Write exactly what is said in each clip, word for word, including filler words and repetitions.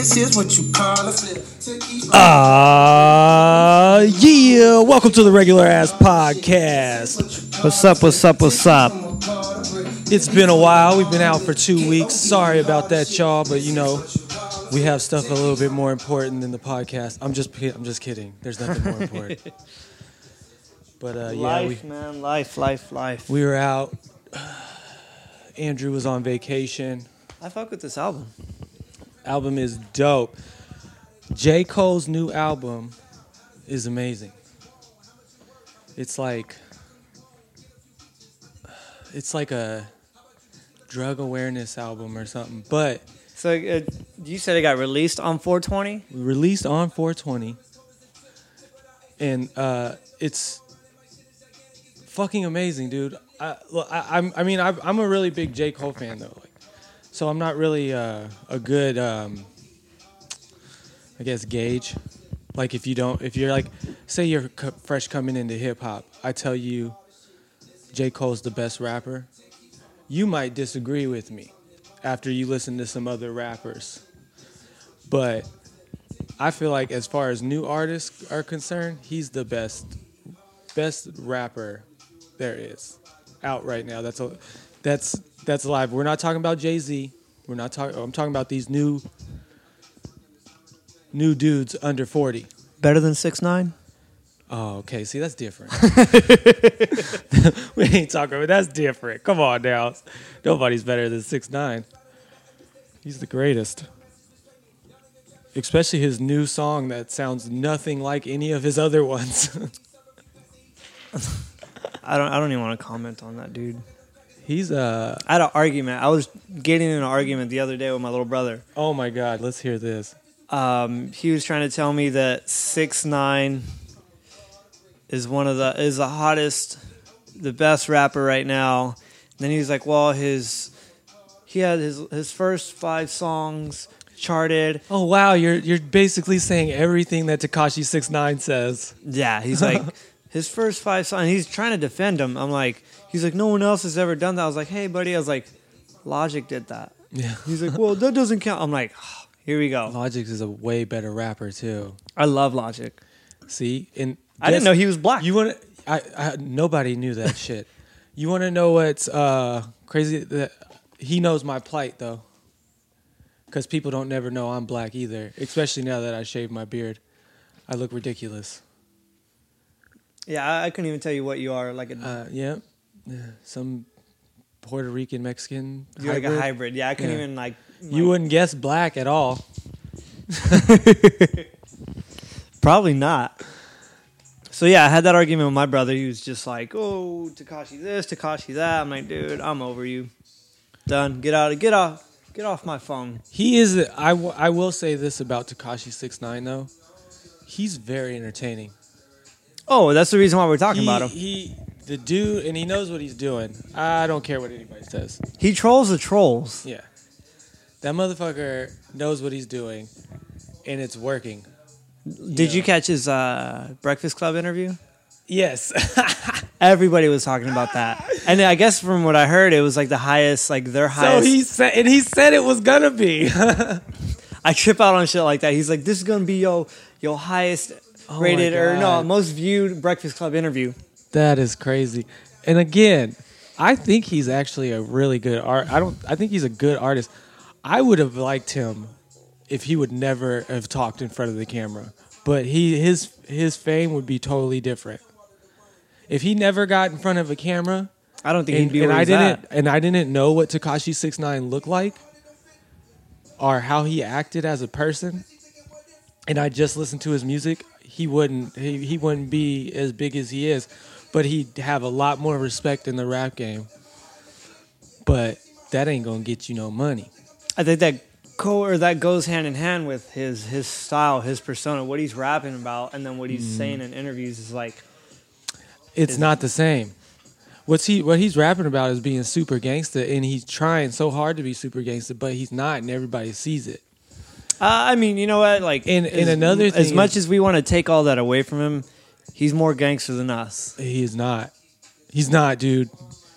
This is what you call a flip. Ah, uh, yeah. Welcome to the Regular Ass Podcast. What's up, what's up, what's up? It's been a while. We've been out for two weeks. Sorry about that, y'all, but you know, we have stuff a little bit more important than the podcast. I'm just I'm just kidding. There's nothing more important. But uh, yeah, life, we, man, life, life, life. We were out. Andrew was on vacation. I fuck with this album. Album is dope. J. Cole's new album is amazing. It's like it's like a drug awareness album or something. But so uh, you said it got released on four twenty? Released on four twenty. And uh, it's fucking amazing, dude. I I, I mean, I, I'm a really big J. Cole fan, though. Like, so I'm not really uh, a good, um, I guess, gauge. Like, if you don't, if you're like, say you're co- fresh coming into hip-hop, I tell you J. Cole's the best rapper, you might disagree with me after you listen to some other rappers. But I feel like as far as new artists are concerned, he's the best, best rapper there is out right now. That's a, that's that's live. We're not talking about Jay-Z. We're not talking. I'm talking about these new, new dudes under forty. Better than six nine? Oh, okay. See, that's different. We ain't talking about that's different. Come on, now. Nobody's better than six nine. He's the greatest. Especially his new song that sounds nothing like any of his other ones. I don't. I don't even want to comment on that, dude. He's uh. I had an argument. I was getting in an argument the other day with my little brother. Oh my god! Let's hear this. Um, he was trying to tell me that six nine is one of the is the hottest, the best rapper right now. And then he was like, "Well, his he had his his first five songs charted." Oh wow! You're you're basically saying everything that Tekashi six nine says. Yeah, he's like. His first five songs, he's trying to defend him. I'm like, he's like, no one else has ever done that. I was like, hey, buddy. I was like, Logic did that. Yeah. He's like, well, that doesn't count. I'm like, oh, here we go. Logic is a way better rapper, too. I love Logic. See? And I didn't know he was black. You want I, I nobody knew that shit. You want to know what's uh, crazy? That he knows my plight, though. Because people don't never know I'm black either, especially now that I shaved my beard. I look ridiculous. Yeah, I couldn't even tell you what you are. Like a uh, yeah, some Puerto Rican Mexican. You're hybrid. Like a hybrid. Yeah, I couldn't yeah. even like, like. You wouldn't guess black at all. Probably not. So yeah, I had that argument with my brother. He was just like, "Oh, Tekashi this, Tekashi that." I'm like, "Dude, I'm over you. Done. Get out. Get off. Get off my phone." He is. I, w- I will say this about Tekashi six nine though. He's very entertaining. Oh, that's the reason why we're talking he, about him. He, the dude, and he knows what he's doing. I don't care what anybody says. He trolls the trolls. Yeah. That motherfucker knows what he's doing, and it's working. You Did know? You catch his uh, Breakfast Club interview? Yes. Everybody was talking about that. And I guess from what I heard, it was like the highest, like their highest. So he said, and he said it was going to be. I trip out on shit like that. He's like, this is going to be your, your highest... Oh rated or no, most viewed Breakfast Club interview. That is crazy. And again, I think he's actually a really good art. I don't. I think he's a good artist. I would have liked him if he would never have talked in front of the camera. But he his his fame would be totally different if he never got in front of a camera. I don't think and, he'd be. And where I he's didn't. At. And I didn't know what Tekashi six nine looked like or how he acted as a person. And I just listened to his music. He wouldn't he, he wouldn't be as big as he is, but he'd have a lot more respect in the rap game. But that ain't gonna get you no money. I think that co or that goes hand in hand with his his style, his persona, what he's rapping about, and then what he's mm. saying in interviews is like it's is not it? the same. What's he what he's rapping about is being super gangster, and he's trying so hard to be super gangster, but he's not, and everybody sees it. Uh, I mean, you know what? Like, and, and as, another thing, as much is, as we want to take all that away from him, he's more gangster than us. He is not. He's not, dude.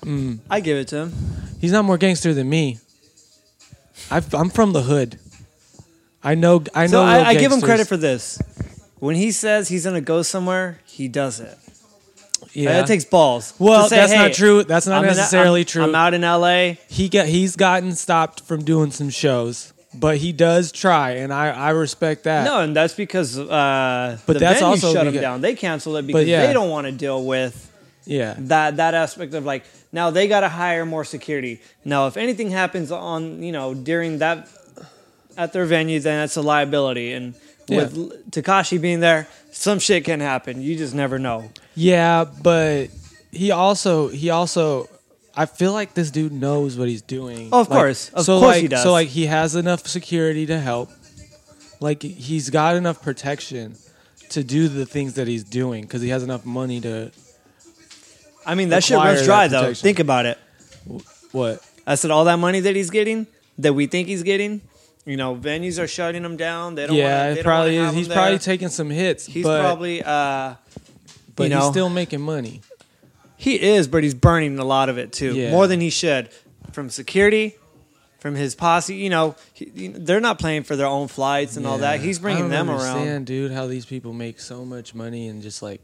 Mm. I give it to him. He's not more gangster than me. I've, I'm from the hood. I know. I know. So I, I give him credit for this. When he says he's gonna go somewhere, he does it. Yeah, it takes balls. Well, say, that's hey, not true. That's not I'm necessarily in, I'm, true. I'm out in L A. He get he's gotten stopped from doing some shows, but he does try, and I, I respect that. No, and that's because uh, but the that's venue also shut because, him down. They canceled it because yeah. they don't want to deal with yeah that that aspect of like now they got to hire more security. Now, if anything happens on you know during that at their venue, then it's a liability and. Yeah. With Tekashi being there, some shit can happen. You just never know. Yeah, but he also, he also, I feel like this dude knows what he's doing. Oh, of like, course. Of so course like, he does. So, like, he has enough security to help. Like, he's got enough protection to do the things that he's doing because he has enough money to. I mean, that shit runs dry, though. Protection. Think about it. What? I said, all that money that he's getting, that we think he's getting. You know, venues are shutting him down. They don't. Yeah, wanna, they it probably don't is. He's there. Probably taking some hits. He's but, probably, uh, but you know, he's still making money. He is, but he's burning a lot of it too, yeah. more than he should, from security, from his posse. You know, he, they're not playing for their own flights and yeah. all that. He's bringing I don't them understand, around. Dude, how these people make so much money and just like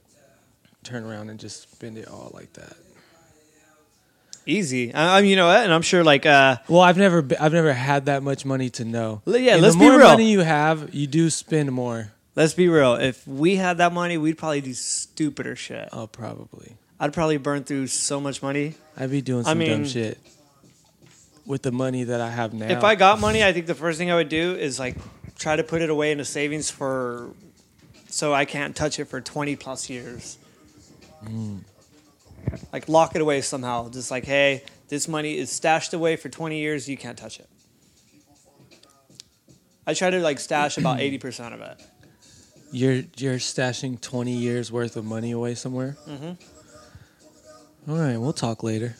turn around and just spend it all like that. Easy, I'm you know, and I'm sure like. Uh, well, I've never, I've never had that much money to know. Yeah, and let's be real. The more money you have, you do spend more. Let's be real. If we had that money, we'd probably do stupider shit. Oh, probably. I'd probably burn through so much money. I'd be doing some I mean, dumb shit with the money that I have now. If I got money, I think the first thing I would do is like try to put it away in a savings for, so I can't touch it for twenty plus years. Mm. Like lock it away somehow. Just like, hey, this money is stashed away for twenty years. You can't touch it. I try to like stash about eighty percent of it. You're you're stashing twenty years worth of money away somewhere. Mm-hmm. All right, we'll talk later.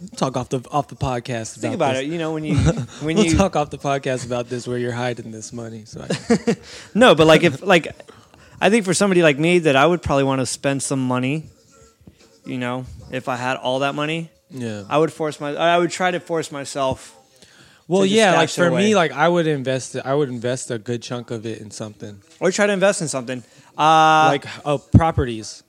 We'll talk off the off the podcast. About Think about this. It. You know when you when we'll you talk off the podcast about this where you're hiding this money. So I... no, but like if like, I think for somebody like me that I would probably want to spend some money. You know, if I had all that money, yeah, I would force my. I would try to force myself. Well, yeah, like for me, like I would invest. I would invest a good chunk of it in something, or try to invest in something, uh, like uh, properties.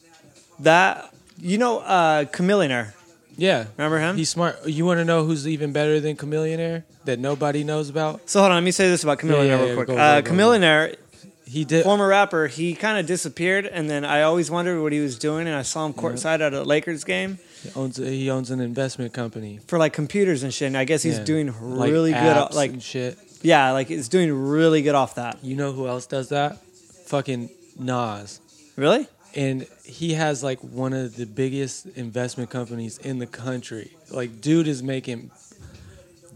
That you know, uh, Chamillionaire. Yeah, remember him? He's smart. You want to know who's even better than Chamillionaire that nobody knows about? So hold on, let me say this about Chamillionaire yeah, yeah, real yeah, quick. Go, uh, go, go, Chamillionaire. He did. Former rapper, he kind of disappeared, and then I always wondered what he was doing. And I saw him courtside yeah. at a Lakers game. He owns he owns an investment company for like computers and shit. And I guess he's yeah. doing really like good, apps like and shit. Yeah, like it's doing really good off that. You know who else does that? Fucking Nas. Really? And he has like one of the biggest investment companies in the country. Like, dude is making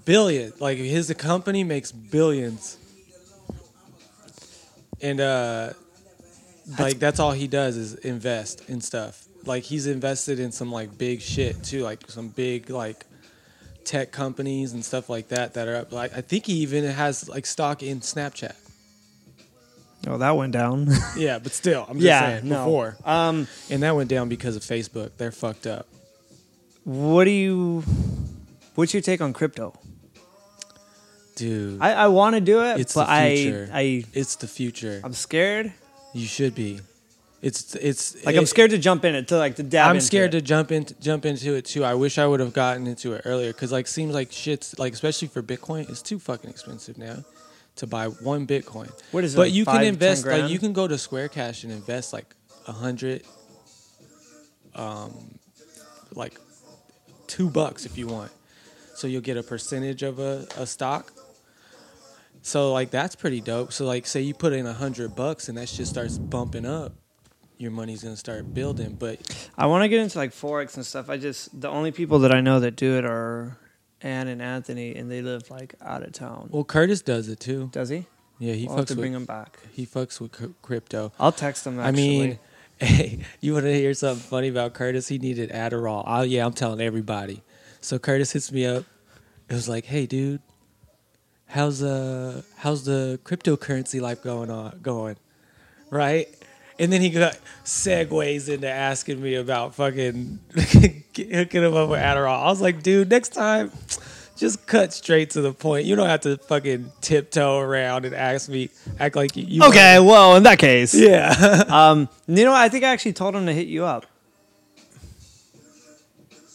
billions. Like his company makes billions. And uh, that's, like that's all he does is invest in stuff. Like he's invested in some like big shit too, like some big like tech companies and stuff like that that are up. Like I think he even has like stock in Snapchat. Oh, that went down. yeah, but still, I'm just yeah, saying no. before. Um, and that went down because of Facebook. They're fucked up. What do you? What's your take on crypto? Dude, I, I want to do it, it's but the I, I, it's the future. I'm scared. You should be. It's it's like it, I'm scared to jump in it to like to dab. I'm into scared it. to jump in jump into it too. I wish I would have gotten into it earlier because like seems like shit's like especially for Bitcoin, it's too fucking expensive now to buy one Bitcoin. What is it? But like you five, can invest like you can go to Square Cash and invest like a hundred, um, like two bucks if you want. So you'll get a percentage of a, a stock. So, like, that's pretty dope. So, like, say you put in a hundred bucks and that shit starts bumping up, your money's going to start building. But I want to get into, like, Forex and stuff. I just, the only people that I know that do it are Ann and Anthony, and they live, like, out of town. Well, Curtis does it, too. Does he? Yeah, he we'll fucks have to with, bring him back. He fucks with crypto. I'll text him, actually. I mean, hey, you want to hear something funny about Curtis? He needed Adderall. Oh, yeah, I'm telling everybody. So Curtis hits me up. It was like, hey, dude. How's uh how's the cryptocurrency life going on going, right? And then he got segues into asking me about fucking hooking him up with Adderall. I was like, dude, next time, Just cut straight to the point. You don't have to fucking tiptoe around and ask me, act like you... you okay, know. Well, in that case. Yeah. um, you know what? I think I actually told him to hit you up.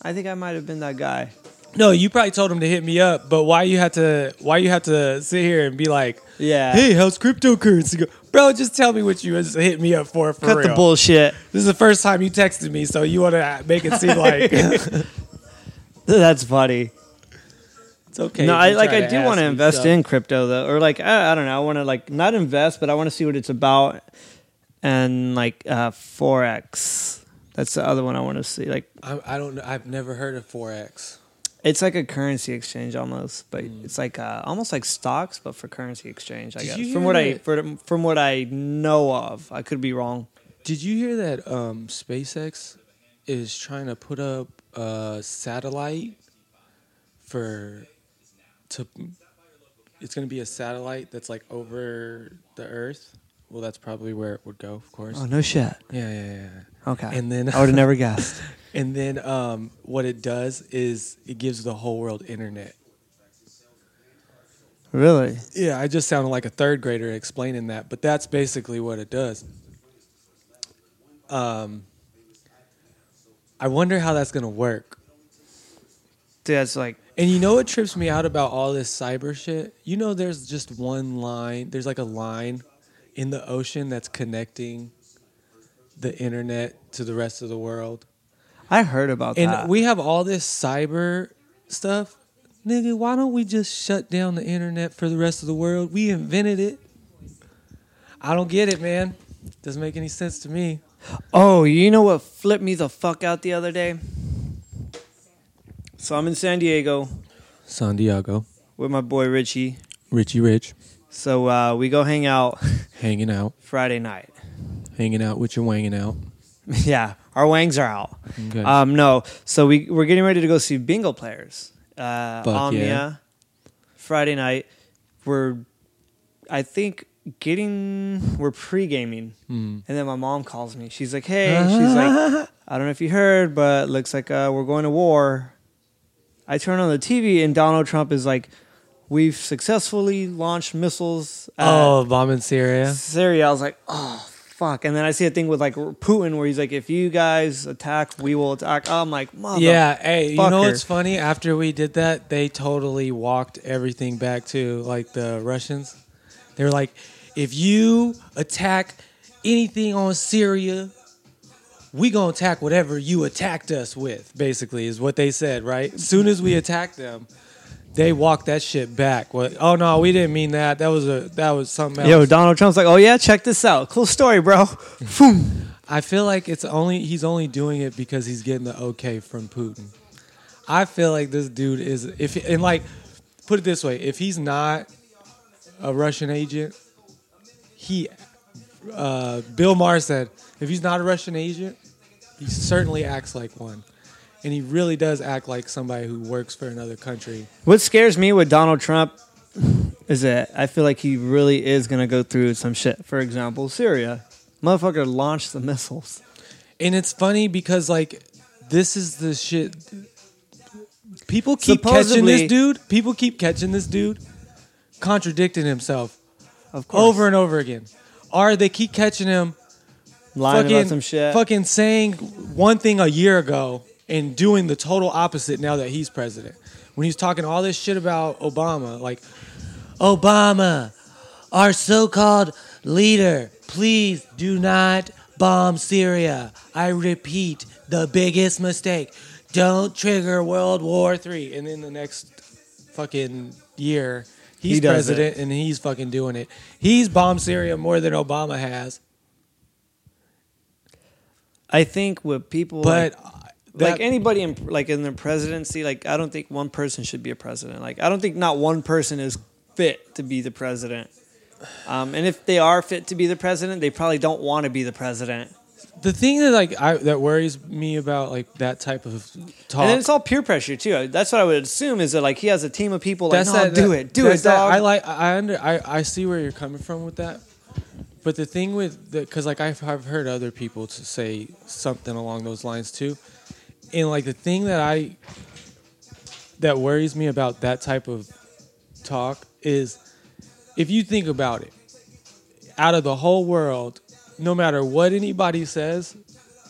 I think I might have been that guy. No, you probably told him to hit me up, but why you have to why you have to sit here and be like, yeah, hey, how's cryptocurrency go? Bro, just tell me what you just hit me up for, for Cut real. Cut the bullshit. This is the first time you texted me, so you want to make it seem like... That's funny. It's okay. No, I like I do want to invest stuff. in crypto though, or like I, I don't know. I want to like not invest, but I want to see what it's about, and like uh, forex. That's the other one I want to see. Like I, I don't. I've never heard of forex. It's like a currency exchange almost, but mm. it's like uh, almost like stocks, but for currency exchange. I Did guess from what that? I for, from what I know of, I could be wrong. Did you hear that um, SpaceX is trying to put up a satellite for? To, it's going to be a satellite that's like over the Earth. Well, that's probably where it would go, of course. Oh, no shit. Yeah, yeah, yeah. Okay. And then I would have never guessed. And then um, what it does is it gives the whole world internet. Really? Yeah, I just sounded like a third grader explaining that, but that's basically what it does. Um, I wonder how that's going to work. Dude, that's like... And you know what trips me out about all this cyber shit? You know there's just one line, there's like a line in the ocean that's connecting the internet to the rest of the world. I heard about and that. And we have all this cyber stuff. Nigga, why don't we just shut down the internet for the rest of the world? We invented it. I don't get it, man. Doesn't make any sense to me. Oh, you know what flipped me the fuck out the other day? So I'm in San Diego. San Diego. With my boy Richie. Richie Rich. So uh, we go hang out. Hanging out. Friday night. Hanging out with your wanging out. Yeah. Our wangs are out. Okay. Um, no. So we, we're getting ready to go see Bingo Players. Uh, Fuck Omnia, yeah. Friday night. We're, I think, getting... We're pre-gaming. Mm. And then my mom calls me. She's like, hey. She's like, I don't know if you heard, but looks like uh, we're going to war. I turn on the T V and Donald Trump is like, we've successfully launched missiles. At oh, bombing Syria. Syria. I was like, oh, fuck. And then I see a thing with like Putin where he's like, if you guys attack, we will attack. I'm like, motherfucker. Yeah. Hey, you know what's funny? After we did that, they totally walked everything back to like the Russians. They were like, if you attack anything on Syria, we gonna attack whatever you attacked us with, basically, is what they said, right? As soon as we attacked them, they walked that shit back. What? Oh no, we didn't mean that. That was a that was something else. Yo, Donald Trump's like, oh yeah, check this out. Cool story, bro. I feel like it's only he's only doing it because he's getting the okay from Putin. I feel like this dude is if and like put it this way, if he's not a Russian agent, he uh, Bill Maher said, if he's not a Russian agent, he certainly acts like one. And he really does act like somebody who works for another country. What scares me with Donald Trump is that I feel like he really is going to go through some shit. For example, Syria. Motherfucker launched the missiles. And it's funny because, like, this is the shit. People keep Supposedly, catching this dude. People keep catching this dude contradicting himself. Of course. Over and over again. Or they keep catching him. Lying fucking, about some shit. Fucking saying one thing a year ago and doing the total opposite now that he's president. When he's talking all this shit about Obama, like, Obama, our so-called leader, please do not bomb Syria. I repeat, the biggest mistake. Don't trigger World War Three. And then the next fucking year, he's he president it. And he's fucking doing it. He's bombed Syria more than Obama has. I think what people but like, that, like anybody in like in the presidency, like I don't think one person should be a president. Like I don't think not one person is fit to be the president. Um, and if they are fit to be the president, they probably don't want to be the president. The thing that like I, that worries me about like that type of talk, and it's all peer pressure too. That's what I would assume is that like he has a team of people like no, that, do that, it, do it, dog. That, I like I under I, I see where you're coming from with that. But the thing with, because like I've, I've heard other people to say something along those lines too, and like the thing that I that worries me about that type of talk is, if you think about it, out of the whole world, no matter what anybody says,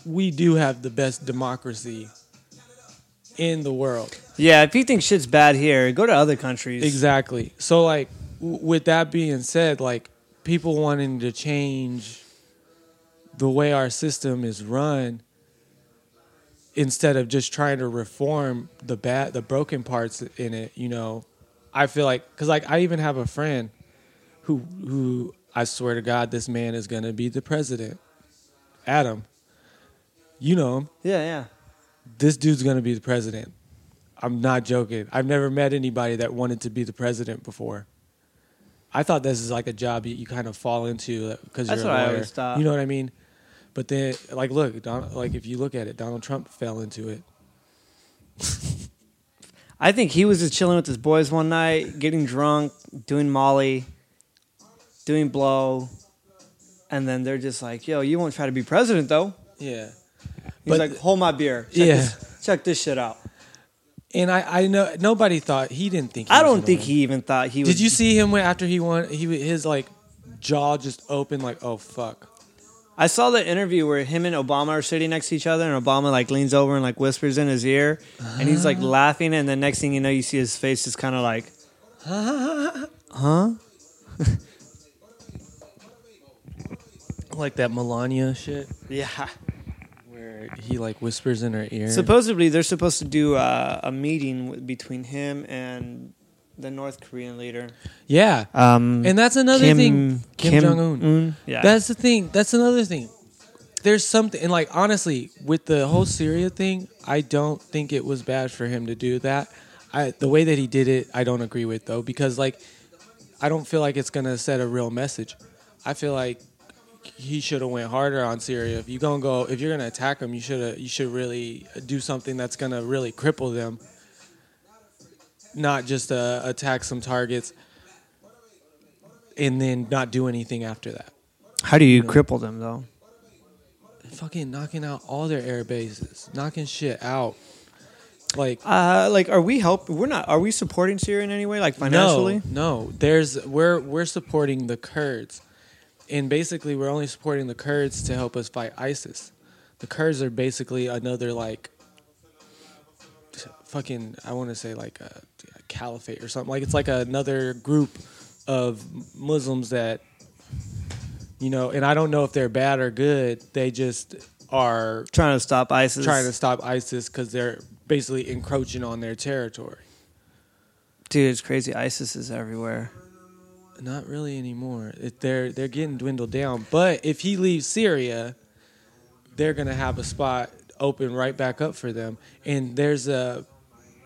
we do have the best democracy in the world. Yeah, if you think shit's bad here, go to other countries. Exactly. So, like, w- with that being said, like, people wanting to change the way our system is run instead of just trying to reform the bad, the broken parts in it, you know, I feel like, because, like, I even have a friend who, who I swear to God, this man is going to be the president. Adam. You know him. Yeah, yeah. This dude's going to be the president. I'm not joking. I've never met anybody that wanted to be the president before. I thought this is like a job you, you kind of fall into because you're a lawyer. That's why I always thought. You know what I mean? But then, like, look, Don, like if you look at it, Donald Trump fell into it. I think he was just chilling with his boys one night, getting drunk, doing Molly, doing blow, and then they're just like, yo, you won't try to be president, though. Yeah. He's like, hold my beer. Check yeah. This, check this shit out. And I, I know nobody thought he didn't think. He I was don't think win. He even thought he. Did was, you see him when after he won? He his like jaw just opened like, oh fuck. I saw the interview where him and Obama are sitting next to each other, and Obama like leans over and like whispers in his ear, uh-huh. and he's like laughing, and the next thing you know, you see his face just kind of like, huh? huh? Like that Melania shit. Yeah. He like whispers in her ear. Supposedly, they're supposed to do uh, a meeting w- between him and the North Korean leader. Yeah, um, and that's another Kim, thing. Kim, Kim Jong Un. Yeah, that's the thing. That's another thing. There's something, and like honestly, with the whole Syria thing, I don't think it was bad for him to do that. I, the way that he did it, I don't agree with though, because like, I don't feel like it's gonna set a real message. I feel like. He should have went harder on Syria. If you gonna go, if you're gonna attack them, you should you should really do something that's gonna really cripple them, not just uh, attack some targets and then not do anything after that. How do you, you know? Cripple them though? Fucking knocking out all their air bases, knocking shit out. Like, uh, like, are we help? We're not. Are we supporting Syria in any way, like financially? No, no. There's we're we're supporting the Kurds. And basically, we're only supporting the Kurds to help us fight ISIS. The Kurds are basically another, like, fucking, I want to say, like, a, a caliphate or something. Like, it's like another group of Muslims that, you know, and I don't know if they're bad or good. They just are... Trying to stop ISIS. Trying to stop ISIS because they're basically encroaching on their territory. Dude, it's crazy. ISIS is everywhere. Not really anymore. It, they're they're getting dwindled down. But if he leaves Syria, they're gonna have a spot open right back up for them. And there's a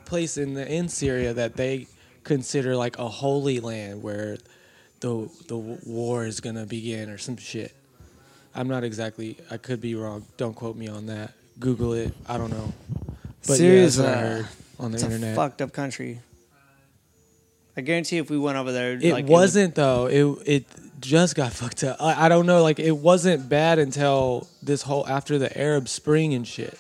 place in the in Syria that they consider like a holy land where the the war is gonna begin or some shit. I'm not exactly. I could be wrong. Don't quote me on that. Google it. I don't know. But seriously, yeah, that's what I heard on the it's internet. A fucked up country. I guarantee if we went over there... It like, wasn't, it would... though. It it just got fucked up. I, I don't know. Like, it wasn't bad until this whole... After the Arab Spring and shit.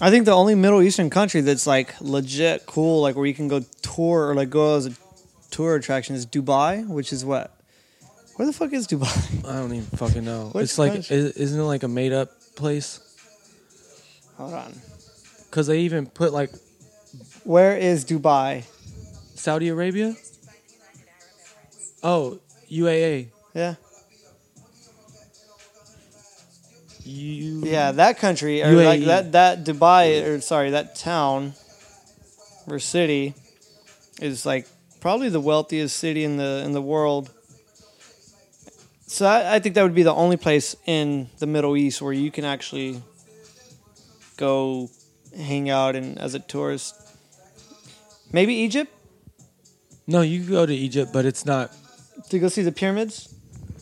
I think the only Middle Eastern country that's, like, legit cool, like, where you can go tour or, like, go as a tour attraction is Dubai, which is what? Where the fuck is Dubai? I don't even fucking know. Which it's country? Like... Isn't it, like, a made-up place? Hold on. Because they even put, like... Where is Dubai? Saudi Arabia? Oh, U A E. Yeah. U- yeah, that country, or U A E. Like that, that Dubai, or sorry, that town or city is like probably the wealthiest city in the in the world. So I, I think that would be the only place in the Middle East where you can actually go hang out and as a tourist. Maybe Egypt? No, you can go to Egypt, but it's not... To go see the pyramids?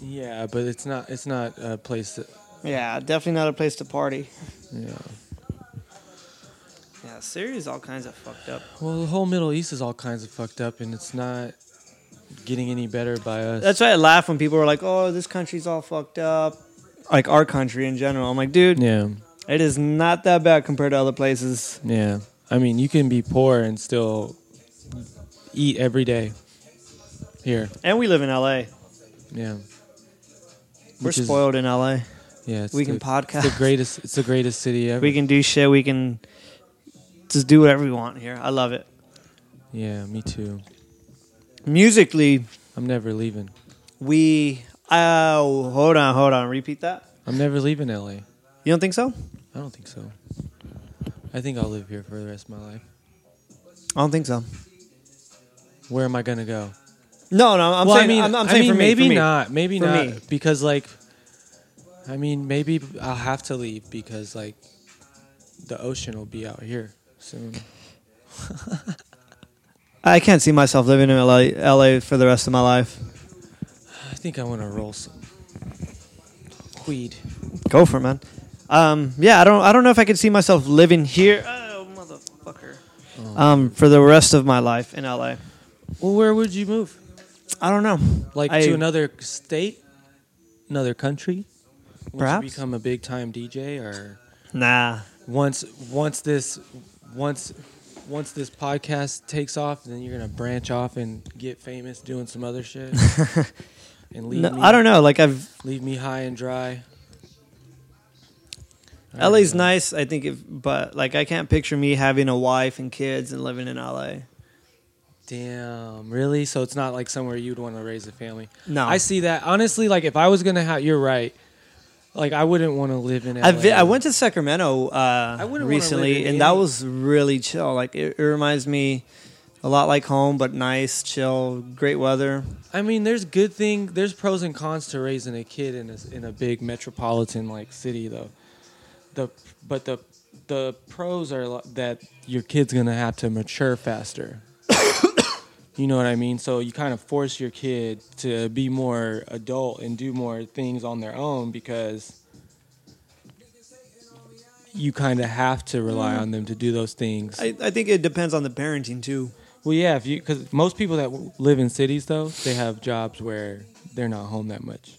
Yeah, but it's not It's not a place that... Yeah, definitely not a place to party. Yeah. Yeah, Syria's all kinds of fucked up. Well, the whole Middle East is all kinds of fucked up, and it's not getting any better by us. That's why I laugh when people are like, oh, this country's all fucked up. Like our country in general. I'm like, dude, yeah. It is not that bad compared to other places. Yeah. I mean, you can be poor and still eat every day here. And we live in L A. Yeah. We're Which spoiled is, in L A. Yeah. It's we the, can podcast. It's the greatest, it's the greatest city ever. We can do shit. We can just do whatever we want here. I love it. Yeah, me too. Musically. I'm never leaving. We... Oh, hold on, hold on. Repeat that. I'm never leaving L A. You don't think so? I don't think so. I think I'll live here for the rest of my life. I don't think so. Where am I going to go? No, no, I'm well, saying I mean, I'm, I'm I saying mean, for me, maybe for me. not. Maybe for not me. Because like I mean, maybe I'll have to leave because like the ocean will be out here soon. I can't see myself living in L A, L A for the rest of my life. I think I want to roll some weed. Go for it, man. Um, yeah, I don't. I don't know if I could see myself living here. Oh, motherfucker! Oh. Um, for the rest of my life in L A. Well, where would you move? I don't know. Like I, to another state, another country. Would perhaps you become a big time D J or nah. Once, once this, once. Once this podcast takes off, then you're gonna branch off and get famous doing some other shit, and leave. No, me, I don't know. Like I've leave me high and dry. I L A's nice, I think, if, but like I can't picture me having a wife and kids and living in L A. Damn, really? So it's not like somewhere you'd want to raise a family. No, I see that honestly. Like if I was gonna have, you're right. Like I wouldn't want to live in L A. I, vi- I went to Sacramento uh, recently, and that was really chill. Like it, it reminds me a lot like home, but nice, chill, great weather. I mean, there's good thing, there's pros and cons to raising a kid in a, in a big metropolitan like city, though. The but the the pros are that your kid's gonna have to mature faster. You know what I mean? So you kind of force your kid to be more adult and do more things on their own because you kind of have to rely on them to do those things. I, I think it depends on the parenting too. Well, yeah, if you because most people that live in cities though, they have jobs where they're not home that much,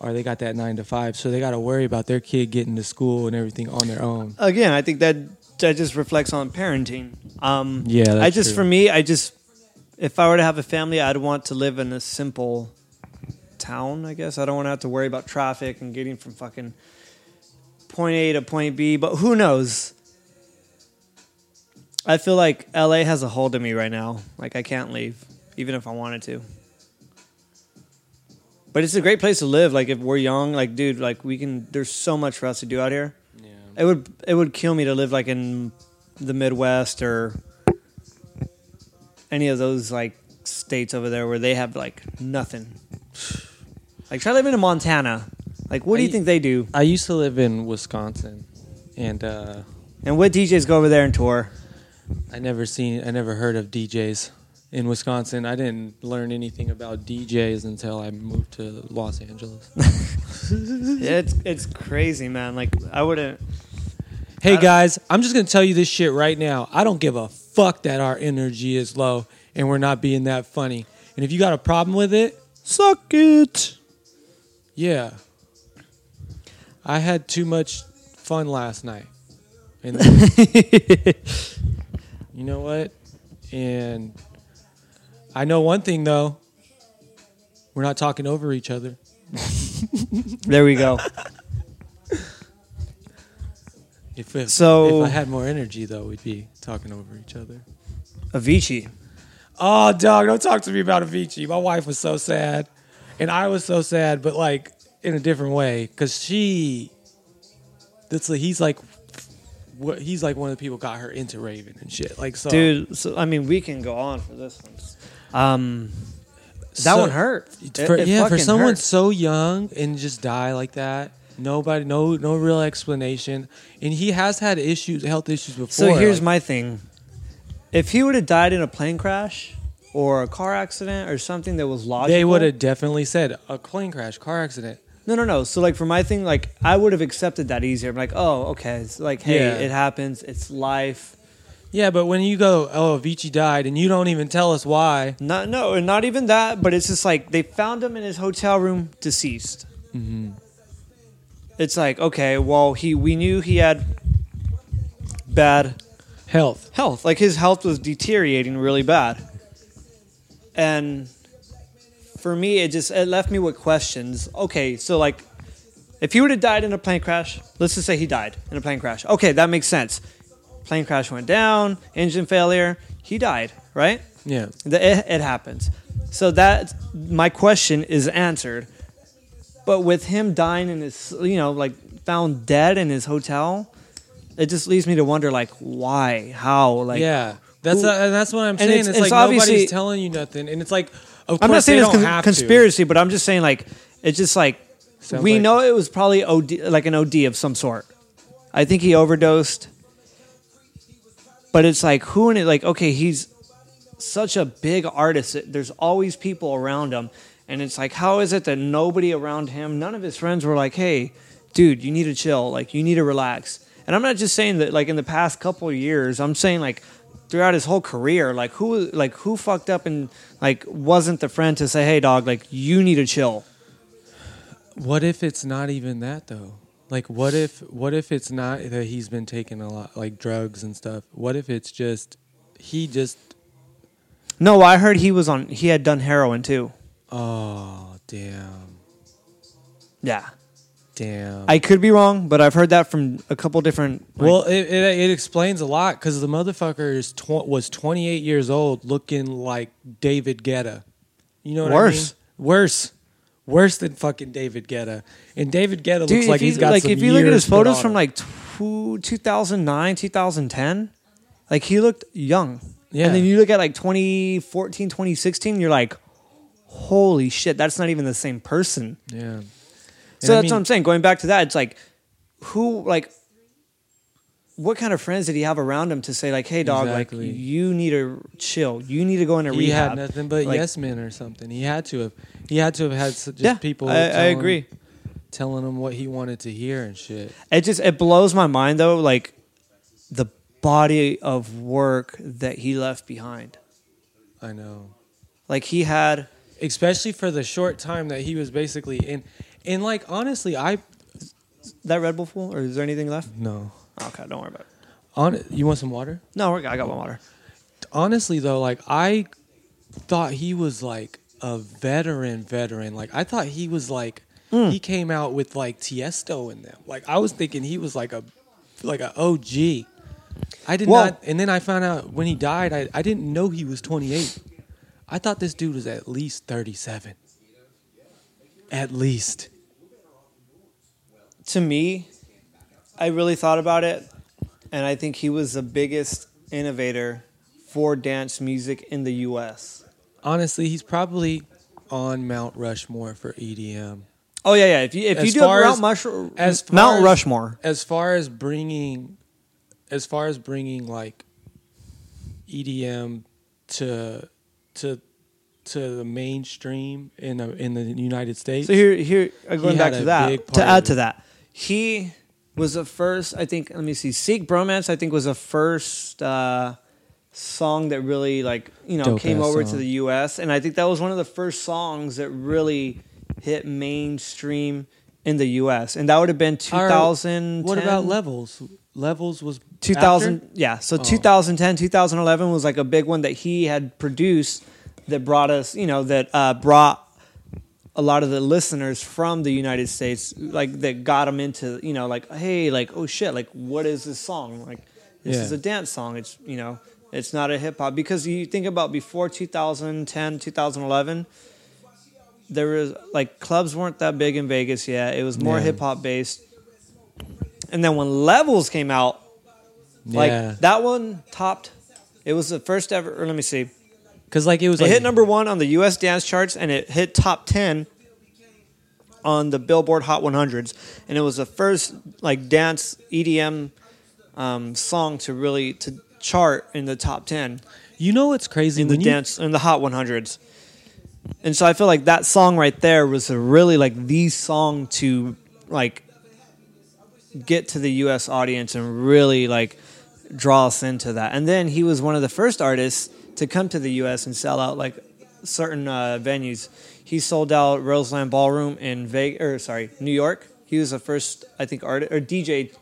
or they got that nine to five, so they got to worry about their kid getting to school and everything on their own. Again, I think that. That just reflects on parenting. Um, yeah, that's I just true. For me, I just if I were to have a family, I'd want to live in a simple town. I guess I don't want to have to worry about traffic and getting from fucking point A to point B. But who knows? I feel like L A has a hold of me right now. Like I can't leave, even if I wanted to. But it's a great place to live. Like if we're young, like dude, like we can. There's so much for us to do out here. It would it would kill me to live like in the Midwest or any of those like states over there where they have like nothing. Like try living in Montana. Like what do you I, think they do? I used to live in Wisconsin, and uh, and what D Js go over there and tour? I never seen I never heard of D Js in Wisconsin. I didn't learn anything about D Js until I moved to Los Angeles. It's it's crazy, man. Like I wouldn't. Hey I guys, I'm just gonna tell you this shit right now. I don't give a fuck that our energy is low and we're not being that funny. And if you got a problem with it, suck it. Yeah, I had too much fun last night. And you know what? And I know one thing though. We're not talking over each other. There we go. If, if, so, if I had more energy, though, we'd be talking over each other. Avicii. Oh, dog, don't talk to me about Avicii. My wife was so sad, and I was so sad, but, like, in a different way, because she, that's like, he's, like, what, he's, like, one of the people got her into raving and shit. Like, so, dude, so, I mean, we can go on for this one. Um... That so, one hurt. For, it, it yeah, for someone hurt. So young and just die like that, nobody, no, no real explanation. And he has had issues, health issues before. So here's like, my thing: if he would have died in a plane crash or a car accident or something that was logical, they would have definitely said a plane crash, car accident. No, no, no. So like for my thing, like I would have accepted that easier. I'm like, oh, okay. It's like, hey, yeah. It happens. It's life. Yeah, but when you go, oh, Avicii died, and you don't even tell us why. Not, no, and not even that, but it's just like they found him in his hotel room deceased. Mm-hmm. it's like, okay, well, he we knew he had bad health. Health. Like, his health was deteriorating really bad. And for me, it just it left me with questions. Okay, so, like, if he would have died in a plane crash, let's just say he died in a plane crash. Okay, that makes sense. Plane crash went down, engine failure, he died, right? Yeah. The, it, it happens. So that, my question is answered. But with him dying in his, you know, like, found dead in his hotel, it just leaves me to wonder, like, why? How? Like, yeah. That's a, that's what I'm saying. It's, it's like, it's nobody's telling you nothing. And it's like, of I'm course not saying they it's don't con- have conspiracy, to. But I'm just saying, like, it's just like, Sounds we like, know it was probably O D, like an O D of some sort. I think he overdosed. But it's like, who in it? Like, okay, he's such a big artist. There's always people around him. And it's like, how is it that nobody around him, none of his friends were like, hey, dude, you need to chill. Like, you need to relax. And I'm not just saying that, like, in the past couple of years. I'm saying, like, throughout his whole career, like, who like who fucked up and, like, wasn't the friend to say, hey, dog, like, you need to chill. What if it's not even that, though? Like, what if what if it's not that he's been taking a lot, like, drugs and stuff? What if it's just he just... No, I heard he was on... He had done heroin, too. Oh, damn. Yeah. Damn. I could be wrong, but I've heard that from a couple different... Like, well, it, it it explains a lot, because the motherfucker is tw- was twenty-eight years old looking like David Guetta. You know what Worse. I mean? Worse. Worse. Worse than fucking David Guetta. And David Guetta Dude, looks like you, he's got like, some years. Like, if you look at his photos from, like, two thousand nine, two thousand ten, like, he looked young. Yeah. And then you look at, like, twenty fourteen, twenty sixteen, you're like, holy shit, that's not even the same person. Yeah. And so I that's mean, what I'm saying. Going back to that, it's like, who, like, what kind of friends did he have around him to say, like, hey, dog, exactly. like, you need to chill. You need to go into rehab. He had nothing but like, yes men or something. He had to have. He had to have had just yeah, people I, telling, I agree. telling him what he wanted to hear and shit. It just, it blows my mind, though, like, the body of work that he left behind. I know. Like, he had... Especially for the short time that he was basically in. And, like, honestly, I... That Red Bull full? Or is there anything left? No. Okay, don't worry about it. On, you want some water? No, I got my water. Honestly, though, like, I thought he was, like, a veteran veteran. Like, I thought he was, like, mm. he came out with, like, Tiesto in them. Like, I was thinking he was, like, a like a O G. I did well, not... And then I found out when he died, I, I didn't know he was twenty-eight. I thought this dude was at least thirty-seven. At least. To me... I really thought about it, and I think he was the biggest innovator for dance music in the U S. Honestly, he's probably on Mount Rushmore for E D M. Oh yeah, yeah. If you if as you do a Mount, Mushroom, as Mount as, Rushmore, as far as bringing, as far as bringing like E D M to to to the mainstream in the, in the United States. So here here going back to that to add to that he. Was the first, I think, let me see, Seek Bromance, I think, was the first uh, song that really, like, you know, Dope came over song. to the U S. And I think that was one of the first songs that really hit mainstream in the U S. And that would have been two thousand ten. Our, what about Levels? Levels was two thousand. After? Yeah, so oh. two thousand ten, two thousand eleven was, like, a big one that he had produced that brought us, you know, that uh, brought... a lot of the listeners from the United States, like, that got them into, you know, like, hey, like, oh shit, like, what is this song? Like, this yeah. is a dance song. It's, you know, it's not a hip hop. Because you think about before two thousand ten, two thousand eleven, there was, like, clubs weren't that big in Vegas yet. It was more yeah. hip hop based. And then when Levels came out, yeah. like, that one topped. It was the first ever, or let me see. Cause like it was it like, hit number one on the U S dance charts, and it hit top ten on the Billboard Hot one hundreds, and it was the first like dance E D M um, song to really to chart in the top ten. You know what's crazy in the when dance you... in the Hot one hundreds, and so I feel like that song right there was a really like the song to like get to the U S audience and really like draw us into that. And then he was one of the first artists to come to the U S and sell out like certain uh, venues. He sold out Roseland Ballroom in Vegas, or sorry, New York. He He was the first, I think, artist or D J,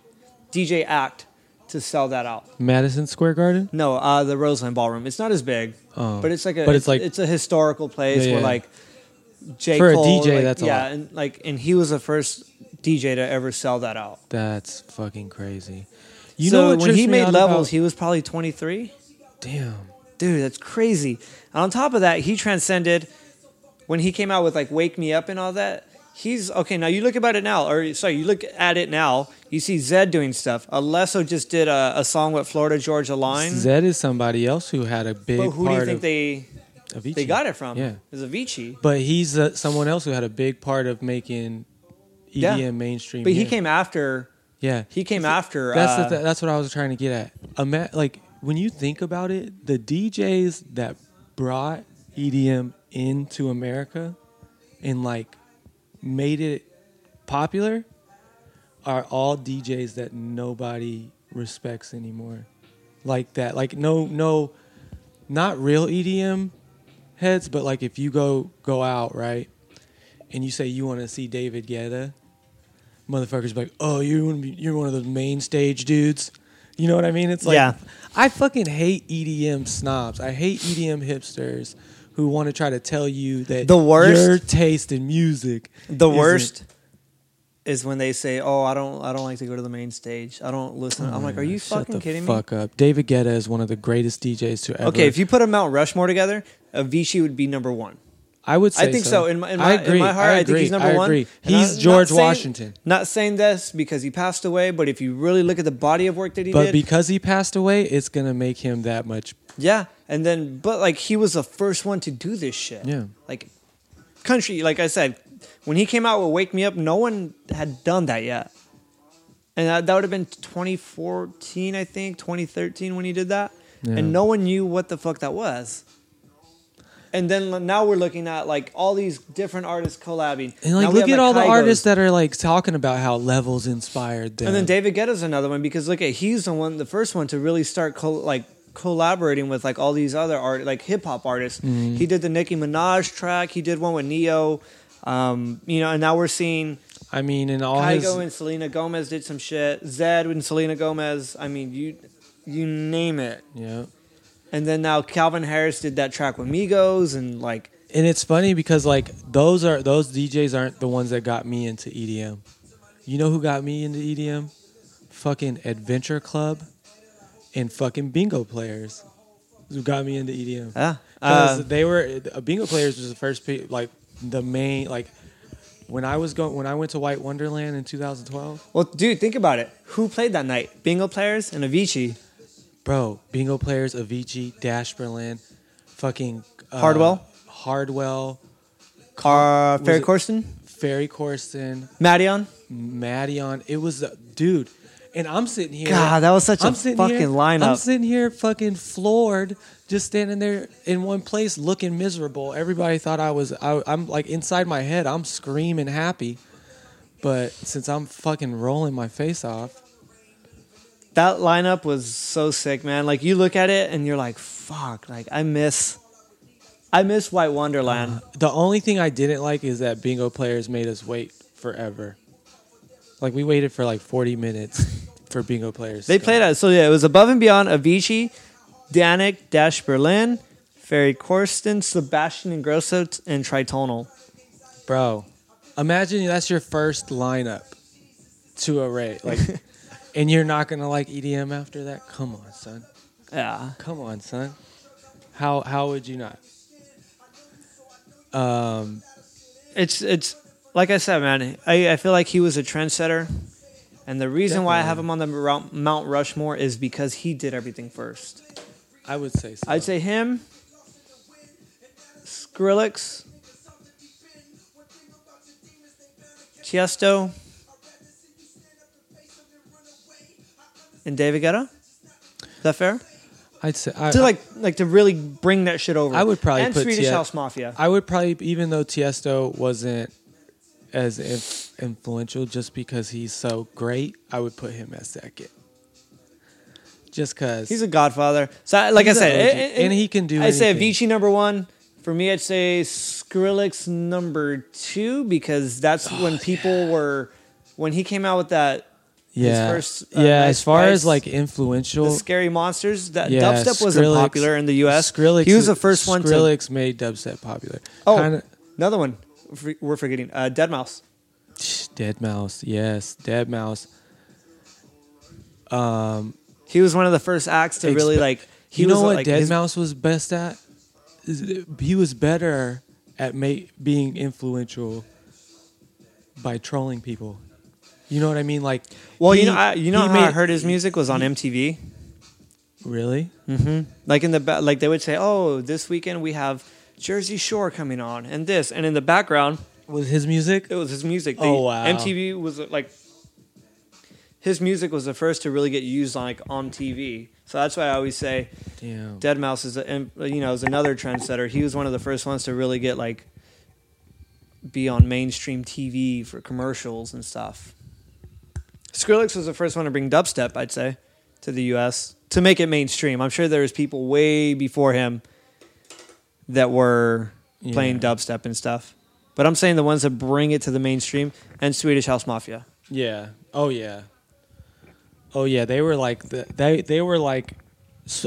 D J act to sell that out. Madison Square Garden? No, uh, the Roseland Ballroom. It's not as big, oh. but it's like a, but it's, it's like it's a historical place yeah, yeah. where like J. For Cole, a D J, like, that's yeah, a lot. and like and he was the first D J to ever sell that out. That's fucking crazy. You so know when he made Levels, about? he was probably twenty-three. Damn, dude, that's crazy. And on top of that, he transcended when he came out with like "Wake Me Up" and all that. He's okay now. You look about it now, or sorry, you look at it now. You see Zedd doing stuff. Alesso just did a, a song with Florida Georgia Line. Zedd is somebody else who had a big. But who part do you think of they Avicii. they got it from? Yeah, is Avicii. But he's uh, someone else who had a big part of making E D M yeah. mainstream. But he yeah. came after. Yeah, he came that's after. That's uh, the th- that's what I was trying to get at. Ima- like when you think about it, the D Js that brought E D M into America and like. made it popular are all D Js that nobody respects anymore, like that. Like no, no, not real E D M heads, but like if you go go out right, and you say you want to see David Guetta, motherfuckers be like, oh, you you're one of those main stage dudes. You know what I mean? It's like yeah. I fucking hate E D M snobs. I hate E D M hipsters. Who want to try to tell you that the worst, your taste in music? The isn't. worst is when they say, "Oh, I don't, I don't like to go to the main stage. I don't listen." Oh I'm like, "Are you shut fucking the kidding fuck me?" Fuck up. David Guetta is one of the greatest D Js to ever. Okay, if you put a Mount Rushmore together, Avicii would be number one. I would say I think so. so. In, my, in, my, I agree. in my heart, I, I think he's number I one. Agree. He's not, George not saying, Washington. Not saying this because he passed away, but if you really look at the body of work that he but did. But because he passed away, it's going to make him that much. Yeah. And then, but like he was the first one to do this shit. Yeah. Like country, like I said, when he came out with Wake Me Up, no one had done that yet. And that, that would have been twenty fourteen, I think, twenty thirteen when he did that. Yeah. And no one knew what the fuck that was. And then now we're looking at like all these different artists collabing. And like, now look have, at like, all the Kygos. artists that are like talking about how Levels inspired them. And then David Guetta's another one because look at he's the one, the first one to really start co- like collaborating with like all these other art, like hip hop artists. Mm-hmm. He did the Nicki Minaj track. He did one with Neo. Um, you know, and now we're seeing. I mean, and all Kygo his... and Selena Gomez did some shit. Zedd and Selena Gomez. I mean, you, you name it. Yeah. And then now Calvin Harris did that track with Migos and like. And it's funny because like those are those D Js aren't the ones that got me into E D M. You know who got me into E D M? Fucking Adventure Club and fucking Bingo Players. Who got me into E D M? Yeah, because uh, they were Bingo Players was the first like the main like when I was going when I went to White Wonderland in two thousand twelve. Well, dude, think about it. Who played that night? Bingo Players and Avicii. Bro, Bingo Players, Avicii, Dash Berlin, fucking uh, Hardwell, Hardwell, Car, uh, Ferry Corsten, Ferry Corsten, Maddion, Maddion. It was uh, dude, and I'm sitting here. God, that was such I'm a fucking here, lineup. I'm sitting here, fucking floored, just standing there in one place, looking miserable. Everybody thought I was. I, I'm like inside my head, I'm screaming happy, but since I'm fucking rolling my face off. That lineup was so sick, man. Like you look at it and you're like, "Fuck!" Like I miss, I miss White Wonderland. Uh, the only thing I didn't like is that Bingo Players made us wait forever. Like we waited for like forty minutes for Bingo Players. They played out. So yeah, it was Above and Beyond, Avicii, Danik, Dash Berlin, Ferry Corsten, Sebastian Ingrosso, and Tritonal. Bro, imagine that's your first lineup to a rate like. And you're not gonna like E D M after that? Come on, son. Yeah. Come on, son. How how would you not? Um, it's it's like I said, man. I, I feel like he was a trendsetter, and the reason definitely. why I have him on the Mount Rushmore is because he did everything first. I would say. so. I'd say him, Skrillex, Tiesto. And David Guetta? Is that fair? I'd say I, to like like to really bring that shit over. I would probably and put Swedish Tiet- House Mafia. I would probably, even though Tiesto wasn't as inf- influential, just because he's so great, I would put him as second. Just because he's a godfather. So I, like I said, it, it, it, and he can do. I'd anything. say Avicii number one. For me, I'd say Skrillex number two because that's oh, when people yeah. were. when he came out with that. Yeah, his first, uh, yeah. Nice as far price, as like influential, the Scary Monsters. That yeah, dubstep wasn't Skrillex, popular in the U S. Skrillex, he was the first one. Skrillex to... made dubstep popular. Oh, Kinda... another one we're forgetting. Uh, Deadmau five. Deadmau five, yes, Deadmau five. Um, he was one of the first acts to exp- really like. He you was know what like Deadmau five his... was best at? He was better at ma- being influential by trolling people. You know what I mean? Like, well, he, you know, I, you know how made, I heard his music was on M T V. Really? Mm-hmm. Like in the like, they would say, "Oh, this weekend we have Jersey Shore coming on," and this, and in the background was his music. It was his music. The oh wow! M T V was like, his music was the first to really get used on, like on T V. So that's why I always say, damn, Deadmau five is a, you know is another trendsetter. He was one of the first ones to really get like be on mainstream T V for commercials and stuff. Skrillex was the first one to bring dubstep, I'd say, to the U S to make it mainstream. I'm sure there was people way before him that were yeah. playing dubstep and stuff. But I'm saying the ones that bring it to the mainstream and Swedish House Mafia. Yeah. Oh yeah. Oh yeah. They were like the, they they were like.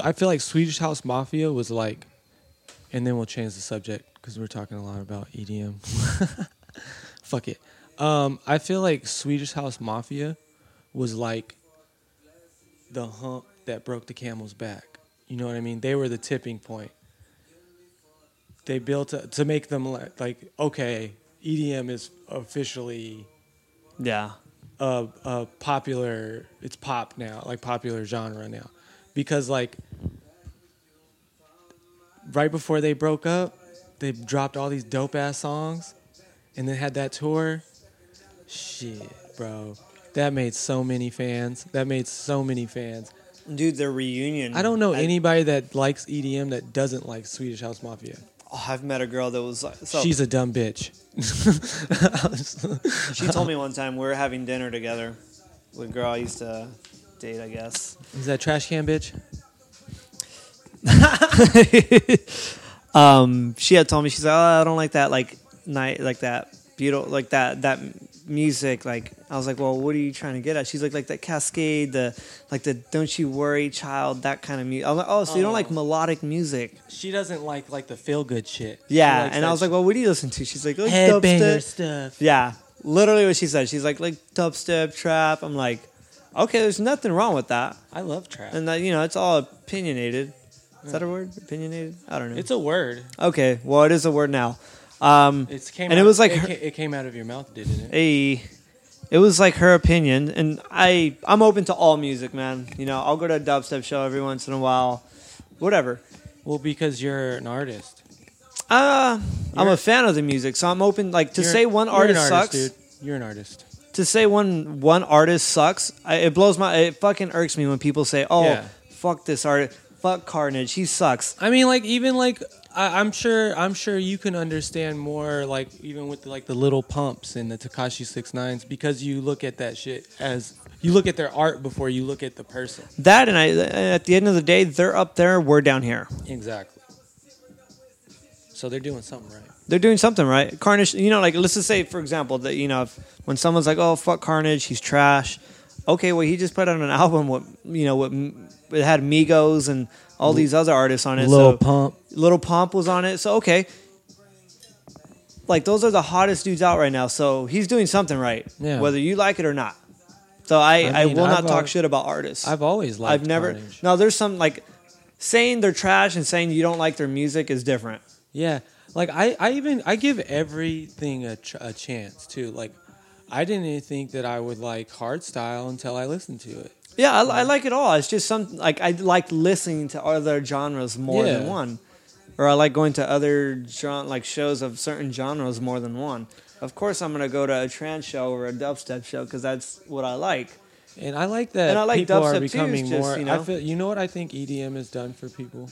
I feel like Swedish House Mafia was like, and then we'll change the subject because we're talking a lot about E D M. Fuck it. Um, I feel like Swedish House Mafia was like the hump that broke the camel's back. You know what I mean? They were the tipping point. They built a, to make them like, like, okay, E D M is officially yeah a, a popular, it's pop now, like popular genre now. Because like right before they broke up, they dropped all these dope ass songs and then had that tour. Shit, bro. That made so many fans. That made so many fans. Dude, the reunion. I don't know I, anybody that likes E D M that doesn't like Swedish House Mafia. Oh, I've met a girl that was like... So, she's a dumb bitch. She told me one time we were having dinner together with a girl I used to date, I guess. Is that trash can bitch? um, she had told me, she's like, oh, I don't like that, like, night, like that, beautiful, like that, that... music, like I was like, well, what are you trying to get at? She's like, like that Cascade, the like the Don't You Worry Child, that kind of music. I was like, oh, so oh. you don't like melodic music? She doesn't like like the feel good shit. Yeah, and I was sh- like, well, what do you listen to? She's like, like headbanger stuff. Yeah, literally what she said. She's like, like dubstep, trap. I'm like, okay, there's nothing wrong with that. I love trap, and that, you know, it's all opinionated. Is mm. that a word? Opinionated? I don't know. It's a word. Okay, well, it is a word now. Um, it's came and out, it was like it, her, ca- it came out of your mouth, didn't it? A, it was like her opinion, and I I'm open to all music, man. You know, I'll go to a dubstep show every once in a while, whatever. Well, because you're an artist. Uh you're, I'm a fan of the music, so I'm open. Like to say one artist, you're an artist sucks, dude. You're an artist. To say one one artist sucks, I, it blows my. It fucking irks me when people say, "Oh, yeah. fuck this artist, fuck Carnage, he sucks." I mean, like even like. I, I'm sure. I'm sure you can understand more, like even with the, like the Little Pumps and the Tekashi six nines, because you look at that shit as you look at their art before you look at the person. That and I, at the end of the day, they're up there, we're down here. Exactly. So they're doing something right. They're doing something right. Carnage, you know, like let's just say, for example, that you know, if, when someone's like, "Oh fuck Carnage, he's trash." Okay, well, he just put out an album. What you know, what it had Migos and. All these other artists on it. Little so, Pump. Little Pump was on it. So, okay. Like, those are the hottest dudes out right now. So, he's doing something right. Yeah. Whether you like it or not. So, I, I, mean, I will I've not talk always, shit about artists. I've always liked I've never. Carnage. Now, there's some, like, saying they're trash and saying you don't like their music is different. Yeah. Like, I, I even, I give everything a, tr- a chance, too. Like, I didn't even think that I would like hardstyle until I listened to it. Yeah, I, I like it all. It's just some like I like listening to other genres more yeah. than one, or I like going to other genre, like shows of certain genres more than one. Of course, I'm gonna go to a trance show or a dubstep show because that's what I like. And I like that. And I like people are becoming just, more. You know, I feel, you know what I think E D M has done for people.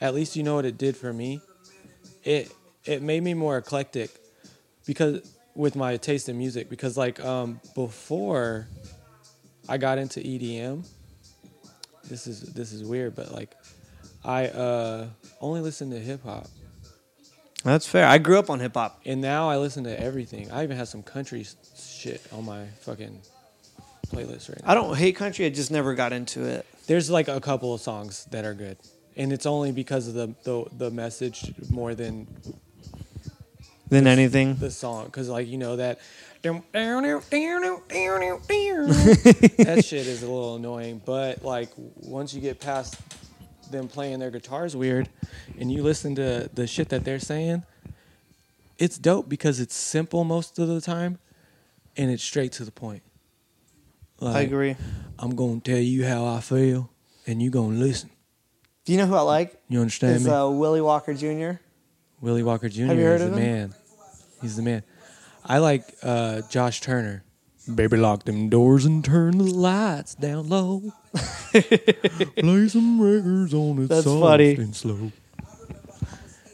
At least you know what it did for me. It it made me more eclectic because with my taste in music because like um, before. I got into E D M. This is this is weird, but like, I uh, only listened to hip hop. That's fair. I grew up on hip hop, and now I listen to everything. I even have some country shit on my fucking playlist right now. I don't hate country. I just never got into it. There's like a couple of songs that are good, and it's only because of the the, the message more than than the, anything. The song, because like you know that. That shit is a little annoying, but like once you get past them playing their guitars weird and you listen to the shit that they're saying, it's dope because it's simple most of the time and it's straight to the point. Like, I agree. I'm gonna tell you how I feel and you gonna listen. Do you know who I like? You understand it's, me? It's uh, Willie Walker Junior Willie Walker Junior Have you heard is of the him? Man. He's the man. I like uh, Josh Turner. Baby, lock them doors and turn the lights down low. Play some records on it. That's soft funny. And slow.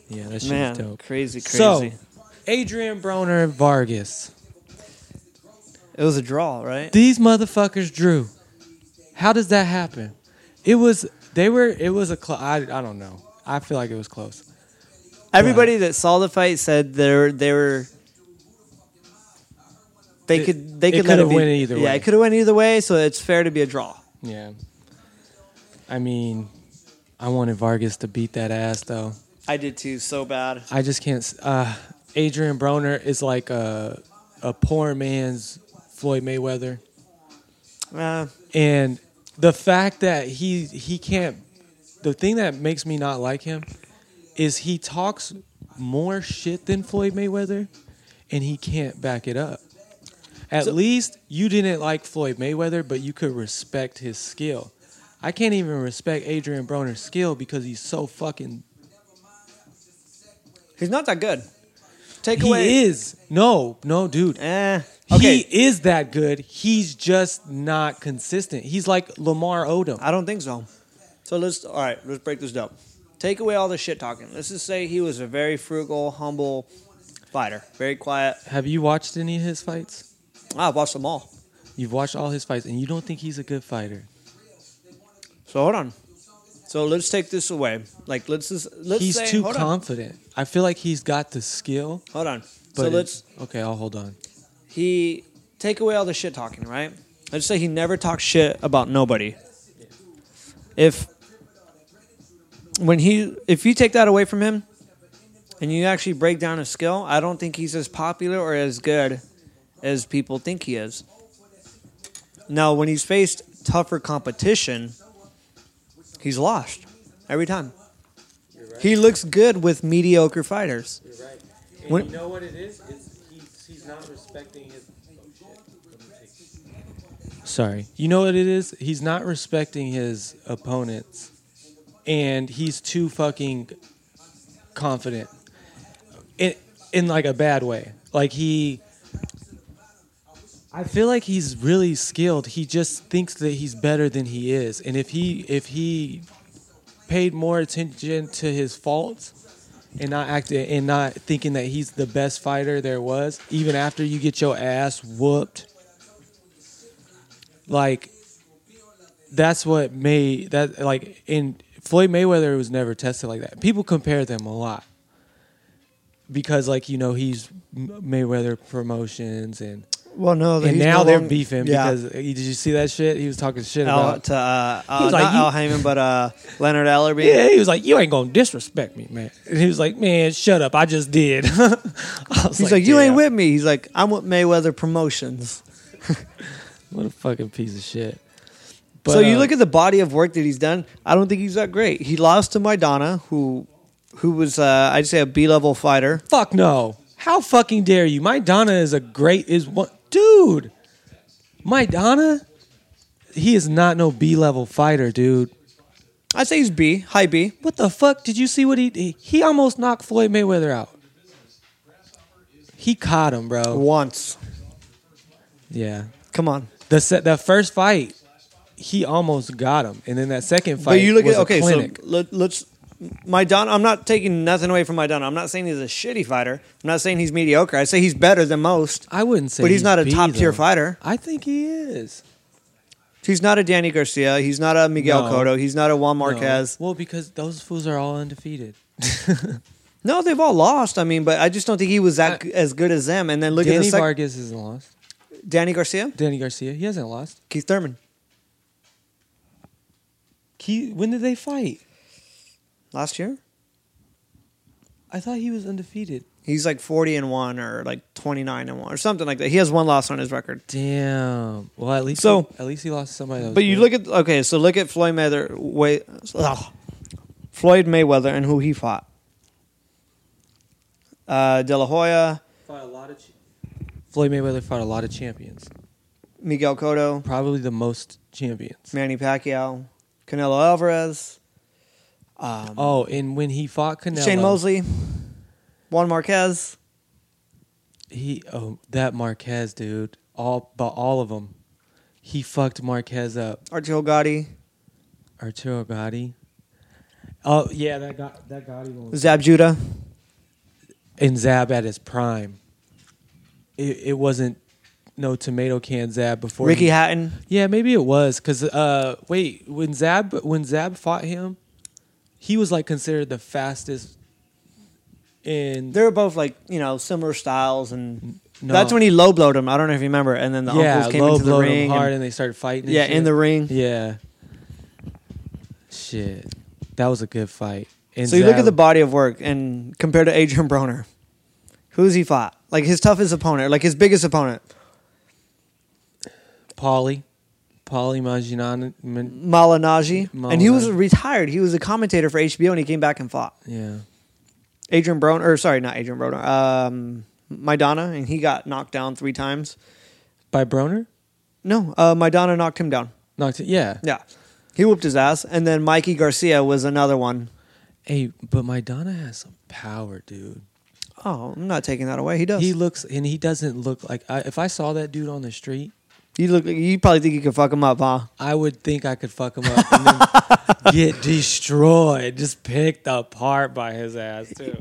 Yeah, that shit's dope. Crazy, crazy. So, Adrian Broner and Vargas. It was a draw, right? These motherfuckers drew. How does that happen? It was they were. It was a. Cl- I I don't know. I feel like it was close. Everybody but, that saw the fight said they were they were. They it, could they could it let it be, went either way. Yeah, it could have went either way, so it's fair to be a draw. Yeah. I mean, I wanted Vargas to beat that ass, though. I did, too, so bad. I just can't... Uh, Adrian Broner is like a, a poor man's Floyd Mayweather. Uh, and the fact that he he can't... The thing that makes me not like him is he talks more shit than Floyd Mayweather, and he can't back it up. At so, least you didn't like Floyd Mayweather, but you could respect his skill. I can't even respect Adrian Broner's skill because he's so fucking... He's not that good. Take he away... He is. No, no, dude. Eh, okay. He is that good. He's just not consistent. He's like Lamar Odom. I don't think so. So let's... All right, let's break this down. Take away all the shit talking. Let's just say he was a very frugal, humble fighter. Very quiet. Have you watched any of his fights? I've watched them all. You've watched all his fights, and you don't think he's a good fighter. So hold on. So let's take this away. Like let's just let's he's say, too hold confident. On. I feel like he's got the skill. Hold on. So let's okay. I'll hold on. He take away all the shit talking, right? Let's say he never talks shit about nobody. If when he if you take that away from him, and you actually break down his skill, I don't think he's as popular or as good as people think he is. Now, when he's faced tougher competition, he's lost every time. You're right. He looks good with mediocre fighters. You're right. And when, you know what it is? It's, he's, he's not respecting his... Oh, shit. Sorry. You know what it is? He's not respecting his opponents, and he's too fucking confident in, in like a bad way. Like, he... I feel like he's really skilled. He just thinks that he's better than he is. And if he if he paid more attention to his faults and not acting and not thinking that he's the best fighter there was, even after you get your ass whooped, like that's what made that like in Floyd Mayweather was never tested like that. People compare them a lot because like you know he's Mayweather Promotions and. Well, no. And now no they're long, beefing yeah. because did you see that shit? He was talking shit Al, about to, uh, uh, he was not like, Al Heyman, but uh, Leonard Ellerby. Yeah, he was like, "You ain't gonna disrespect me, man." And he was like, "Man, shut up! I just did." I was He's like, like "You yeah. ain't with me." He's like, "I'm with Mayweather Promotions." What a fucking piece of shit. But, so you uh, look at the body of work that he's done. I don't think he's that great. He lost to Maidana, who who was uh, I'd say a B level fighter. Fuck no! How fucking dare you? Maidana is a great is one. Dude, Maidana, he is not no B-level fighter, dude. I'd say he's B, high B. What the fuck? Did you see what he did? He almost knocked Floyd Mayweather out. He caught him, bro. Once. Yeah. Come on. The se- the first fight, he almost got him. And then that second fight but you look was at, okay, a clinic. So let, let's... Maidana, I'm not taking nothing away from Maidana. I'm not saying he's a shitty fighter. I'm not saying he's mediocre. I say he's better than most. I wouldn't say, but he's, he's not a top tier fighter. I think he is. He's not a Danny Garcia. He's not a Miguel no. Cotto. He's not a Juan Marquez. No. Well, because those fools are all undefeated. No, they've all lost. I mean, but I just don't think he was that uh, as good as them. And then look Danny at the sec- Vargas isn't lost. Danny Garcia? Danny Garcia. He hasn't lost. Keith Thurman. Keith, when did they fight? Last year? I thought he was undefeated. He's like forty and one or like twenty-nine and one or something like that. He has one loss on his record. Damn. Well, at least so, he, at least he lost to somebody else. But you good. Look at okay, so look at Floyd Mayweather wait, ugh, Floyd Mayweather and who he fought. Uh, De La Hoya fought a lot of ch- Floyd Mayweather fought a lot of champions. Miguel Cotto, probably the most champions. Manny Pacquiao, Canelo Alvarez. Um, oh, and when he fought Canelo, Shane Mosley, Juan Marquez. He oh that Marquez dude, all but all of them, he fucked Marquez up. Arturo Gatti, Arturo Gatti. Oh yeah, that got that Gatti one. Zab Judah. And Zab at his prime. It, it wasn't no tomato can Zab before. Ricky he, Hatton. Yeah, maybe it was because uh, wait, when Zab when Zab fought him, he was like considered the fastest. In they were both like you know similar styles, and no. That's when he low blowed him. I don't know if you remember. And then the yeah, uncles came into the ring him hard, and, and they started fighting. And yeah, shit. In the ring. Yeah. Shit, that was a good fight. And so you Zab- look at the body of work and compare to Adrian Broner. Who's he fought? Like his toughest opponent, like his biggest opponent. Paulie. Paulie Malignaggi. Malignaggi. And he was retired. He was a commentator for H B O and he came back and fought. Yeah. Adrian Broner, or sorry, not Adrian Broner. Um, Maidana, and he got knocked down three times. By Broner? No, uh, Maidana knocked him down. Knocked it, yeah. Yeah. He whooped his ass. And then Mikey Garcia was another one. Hey, but Maidana has some power, dude. Oh, I'm not taking that away. He does. He looks, and he doesn't look like. I, if I saw that dude on the street, you look. Like, you probably think you could fuck him up, huh? I would think I could fuck him up and then get destroyed, just picked apart by his ass too.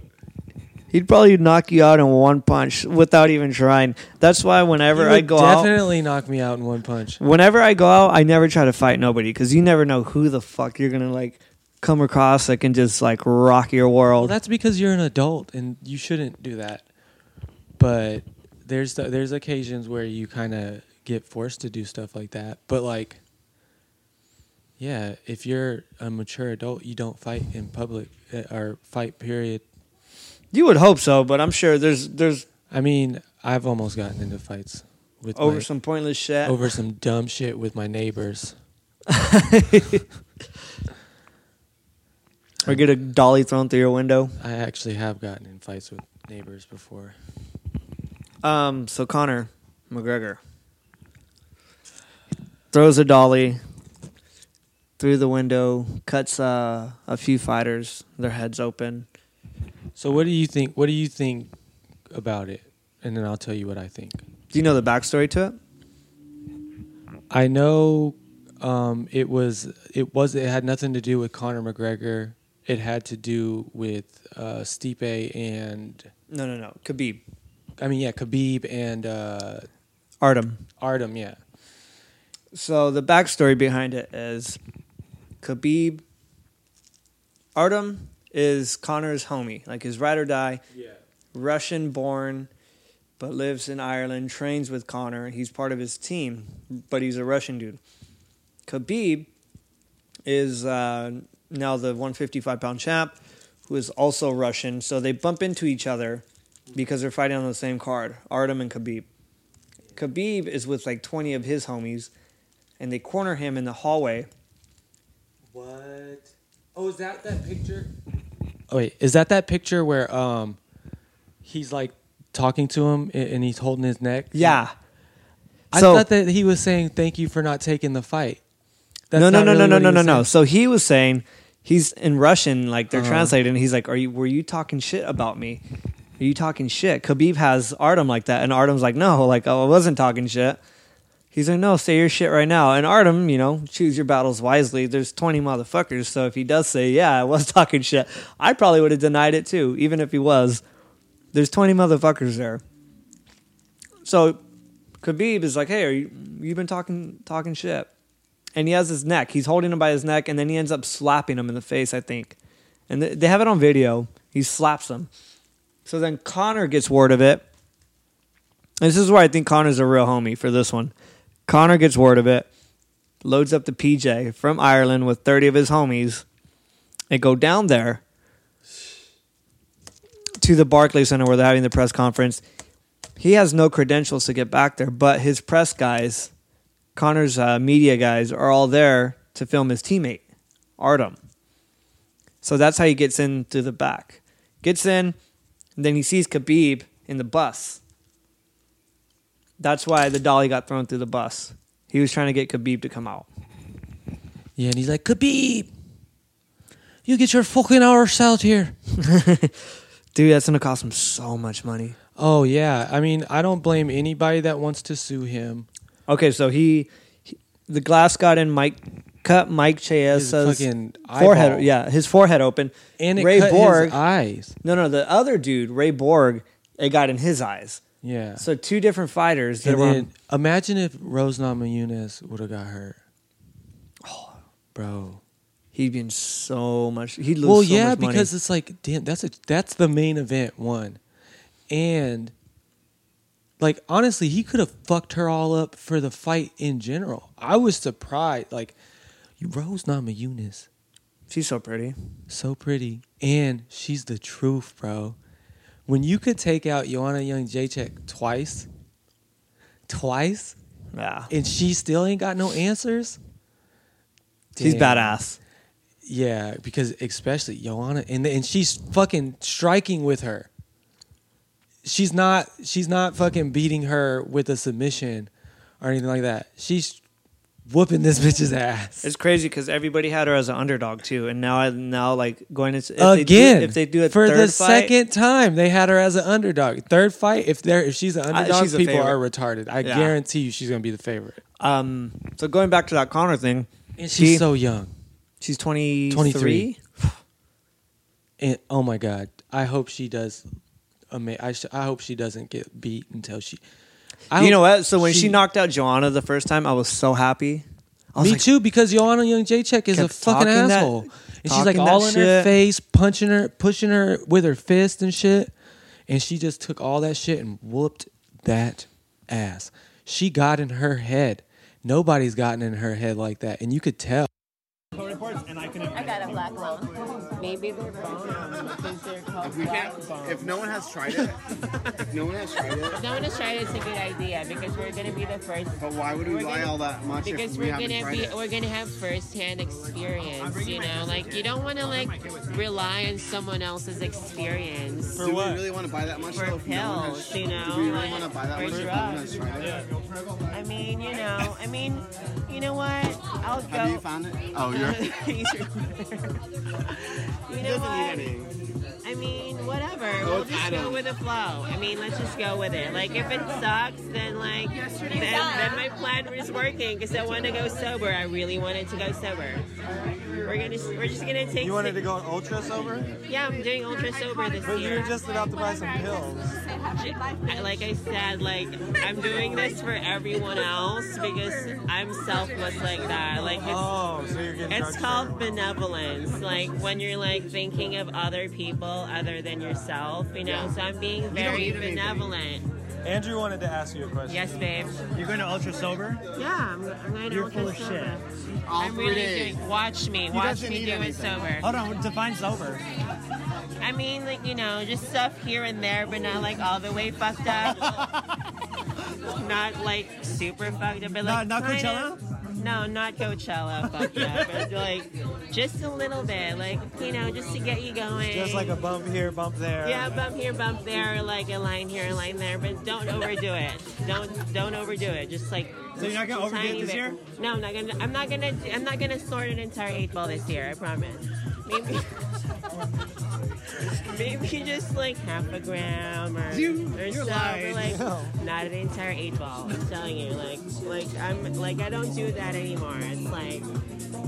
He'd probably knock you out in one punch without even trying. That's why whenever I go out... He would definitely knock me out in one punch. Whenever I go out, I never try to fight nobody because you never know who the fuck you're gonna like. Come across that can just like rock your world. Well, that's because you're an adult and you shouldn't do that. But there's the, there's occasions where you kind of get forced to do stuff like that. But like, yeah, if you're a mature adult, you don't fight in public or fight. Period. You would hope so, but I'm sure there's there's. I mean, I've almost gotten into fights with over my, some pointless shit, over some dumb shit with my neighbors. Or get a dolly thrown through your window. I actually have gotten in fights with neighbors before. Um, so Conor McGregor throws a dolly through the window, cuts uh, a few fighters, their heads open. So what do you think? What do you think about it? And then I'll tell you what I think. Do you know the backstory to it? I know um, it was it was it had nothing to do with Conor McGregor. It had to do with uh, Stipe and... No, no, no. Khabib. I mean, yeah, Khabib and... Uh, Artem. Artem, yeah. So the backstory behind it is Khabib... Artem is Conor's homie, like his ride or die. Yeah. Russian-born, but lives in Ireland, trains with Conor. He's part of his team, but he's a Russian dude. Khabib is... Uh, now the one fifty-five pound champ, who is also Russian. So they bump into each other because they're fighting on the same card, Artem and Khabib. Khabib is with like twenty of his homies, and they corner him in the hallway. What? Oh, is that that picture? Oh, wait, is that that picture where um, he's like talking to him and he's holding his neck? Yeah. I so, thought that he was saying, thank you for not taking the fight. That's no, no, no, really no, no, no, no. So he was saying, he's in Russian, like they're uh-huh. translating. And he's like, "Are you? Were you talking shit about me? Are you talking shit?" Khabib has Artem like that, and Artem's like, "No, like oh, I wasn't talking shit." He's like, "No, say your shit right now." And Artem, you know, choose your battles wisely. There's twenty motherfuckers, so if he does say, "Yeah, I was talking shit," I probably would have denied it too, even if he was. There's twenty motherfuckers there. So Khabib is like, "Hey, are you? You've been talking talking shit." And he has his neck. He's holding him by his neck, and then he ends up slapping him in the face, I think. And th- they have it on video. He slaps him. So then Connor gets word of it. And this is where I think Connor's a real homie for this one. Connor gets word of it, loads up the P J from Ireland with thirty of his homies, and go down there to the Barclays Center where they're having the press conference. He has no credentials to get back there, but his press guys, Connor's uh, media guys, are all there to film his teammate, Artem. So that's how he gets in through the back. Gets in, and then he sees Khabib in the bus. That's why the dolly got thrown through the bus. He was trying to get Khabib to come out. Yeah, and he's like, Khabib, you get your fucking hours out here. Dude, that's going to cost him so much money. Oh, yeah. I mean, I don't blame anybody that wants to sue him. Okay, so he... he the glass got in Mike... Cut Mike Chiasa's forehead. Eyeball. Yeah, his forehead open. And it Ray cut Borg, his eyes. No, no, the other dude, Ray Borg, it got in his eyes. Yeah. So two different fighters. That and were then, on... imagine if Rose Namajunas would have got hurt. Oh, bro, he'd been so much. He'd lose. Well, so yeah, much money. Because it's like, damn, that's a that's the main event one, and like honestly, he could have fucked her all up for the fight in general. I was surprised, like. Rose Namajunas. She's so pretty. So pretty. And she's the truth, bro. When you could take out Joanna Young Jacek twice, twice, yeah, and she still ain't got no answers. Damn. She's badass. Yeah, because especially Joanna, and and she's fucking striking with her. She's not. She's not fucking beating her with a submission or anything like that. She's whooping this bitch's ass. It's crazy because everybody had her as an underdog too, and now, now like going into if again they do, if they do a for third the fight, second time they had her as an underdog. Third fight, if there if she's an underdog, I, she's people are retarded. I yeah. guarantee you, she's gonna be the favorite. Um, so going back to that Connor thing, and she's she, so young. She's twenty-three. And oh my god, I hope she does. Ama- I sh- I hope she doesn't get beat until she. I you know what? So when she, she knocked out Joanna the first time, I was so happy. I was me like, too, because Joanna Young Jacek is a fucking asshole, that, and she's like all in shit. Her face, punching her, pushing her with her fist and shit, and she just took all that shit and whooped that ass. She got in her head. Nobody's gotten in her head like that, and you could tell. And I, can I got a black lung. Maybe they're bones because they're called if we black can't, bones. If no one has tried it, if no one has tried it. If no one has tried it, it's a good idea because we're going to be the first. But why would we lie gonna, all that much because if we we're haven't gonna tried be, it? We're going to have first-hand experience, you know? Like, you don't want to, like, rely on someone else's experience. For what? Do we really want to buy that much? For pills, you know? Do we really want to buy that much if no one has tried it? I mean, you know, I mean, you know what? I'll go. Have you found it? Oh, you're... He's your quarter. You know what? I mean, whatever. We'll just go with the flow. I mean, let's just go with it. Like, if it sucks, then, like, then, then my plan was working because I want to go sober. I really wanted to go sober. We're gonna, we're just going to take... You wanted to go ultra sober? Yeah, I'm doing ultra sober this but year. But you're just about to buy some pills. Like I said, like, I'm doing this for everyone else because I'm selfless like that. Like, it's, oh, so you're getting it's called benevolence. Like, when you're, like, thinking of other people other than yourself, you know? Yeah. So I'm being very benevolent. Anything. Andrew wanted to ask you a question. Yes, babe. You're going to ultra sober? Yeah, I'm, I'm going to ultra sober. You're full sober. Of shit. All I'm really doing. Watch me. He watch me do anything. It sober. Hold on. Define sober. I mean, like, you know, just stuff here and there, but not like all the way fucked up. Not like super fucked up, but like. Not, not Coachella? Of, no, not Coachella fucked up. But like just a little bit, like, you know, just to get you going. Just like a bump here, bump there. Yeah, bump here, bump there, like a line here, a line there, but don't overdo it. Don't don't overdo it. Just like. So you're not gonna overdo it this bit. Year? No, I'm not gonna. I'm not gonna. I'm not gonna snort an entire eight ball this year. I promise. Maybe. Maybe just like half a gram or, you, or so, but like no. Not an entire eight ball. I'm telling you, like, like I'm like I don't do that anymore. It's like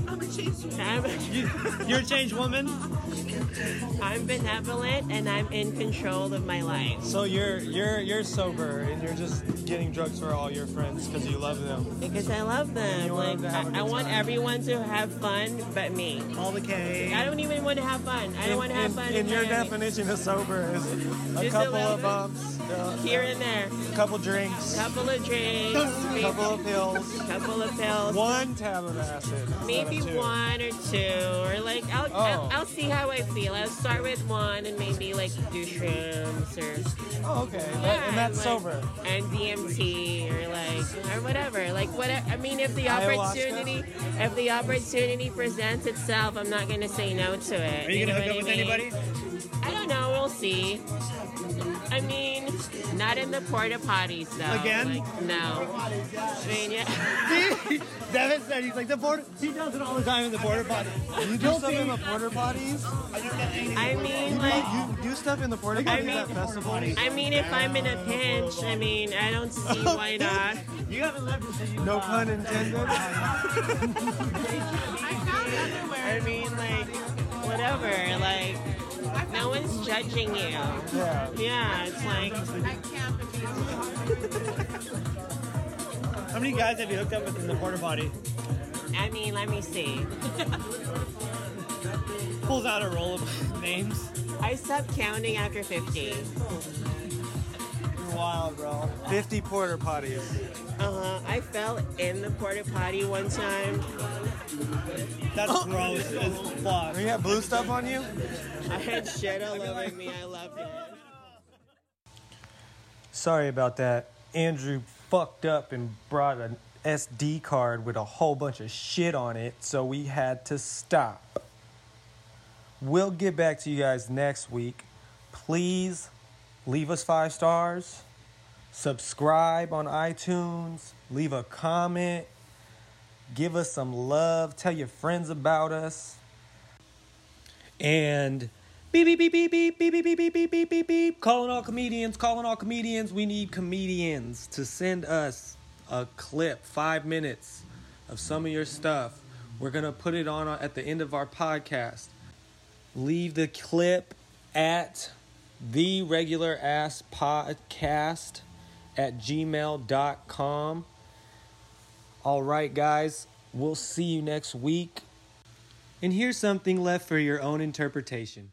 I'm a changed woman. You, you're a changed woman. I'm benevolent and I'm in control of my life. So you're you're you're sober and you're just getting drugs for all your friends because you love them. Because I love them. Like them I, I want everyone to have fun, but me. All the K. I don't even want to have fun. I don't want to have fun. And your definition of sober is a just couple a of bumps. Uh, Here and there. A couple drinks. Couple of drinks. A couple of pills. Couple of pills. One tab of acid. Maybe one or two. Or like, I'll, oh. I'll, I'll see how I feel. I'll start with one and maybe like do shrooms or... Oh, okay. Yeah, and that's like, sober. And D M T or like, or whatever. Like, what I mean, if the opportunity, Ayahuasca? if the opportunity presents itself, I'm not going to say no to it. Are you, you going to hook up with mean? anybody? I don't know. We'll see. I mean, not in the porta potties though. Again? Like, no. I mean, yeah. See, Devin said he's like the porta. He does it all the time in the porta potties. You do stuff in the porta potties? I mean, like you do stuff in the porta potties at festivals. I mean, if I'm in a pinch, I mean, I don't see why not. You haven't lived until you. No pun intended. I mean, like whatever, like. No one's judging you. Yeah. Yeah, it's like... How many guys have you hooked up with in the porta potty? I mean, let me see. Pulls out a roll of names. I stopped counting after fifty. You're wild, bro. fifty porta potties. Uh-huh. I fell in the porta potty one time. That's oh. gross as fuck. You got blue stuff on you? I had shit all over me. I loved it. Sorry about that. Andrew fucked up and brought an S D card with a whole bunch of shit on it, so we had to stop. We'll get back to you guys next week. Please leave us five stars. Subscribe on iTunes. Leave a comment. Give us some love. Tell your friends about us. And beep, beep, beep, beep, beep, beep, beep, beep, beep, beep, beep, beep, beep. Calling all comedians, calling all comedians. We need comedians to send us a clip, five minutes of some of your stuff. We're going to put it on at the end of our podcast. Leave the clip at the regular ass podcast at gmail dot com. All right, guys, we'll see you next week. And here's something left for your own interpretation.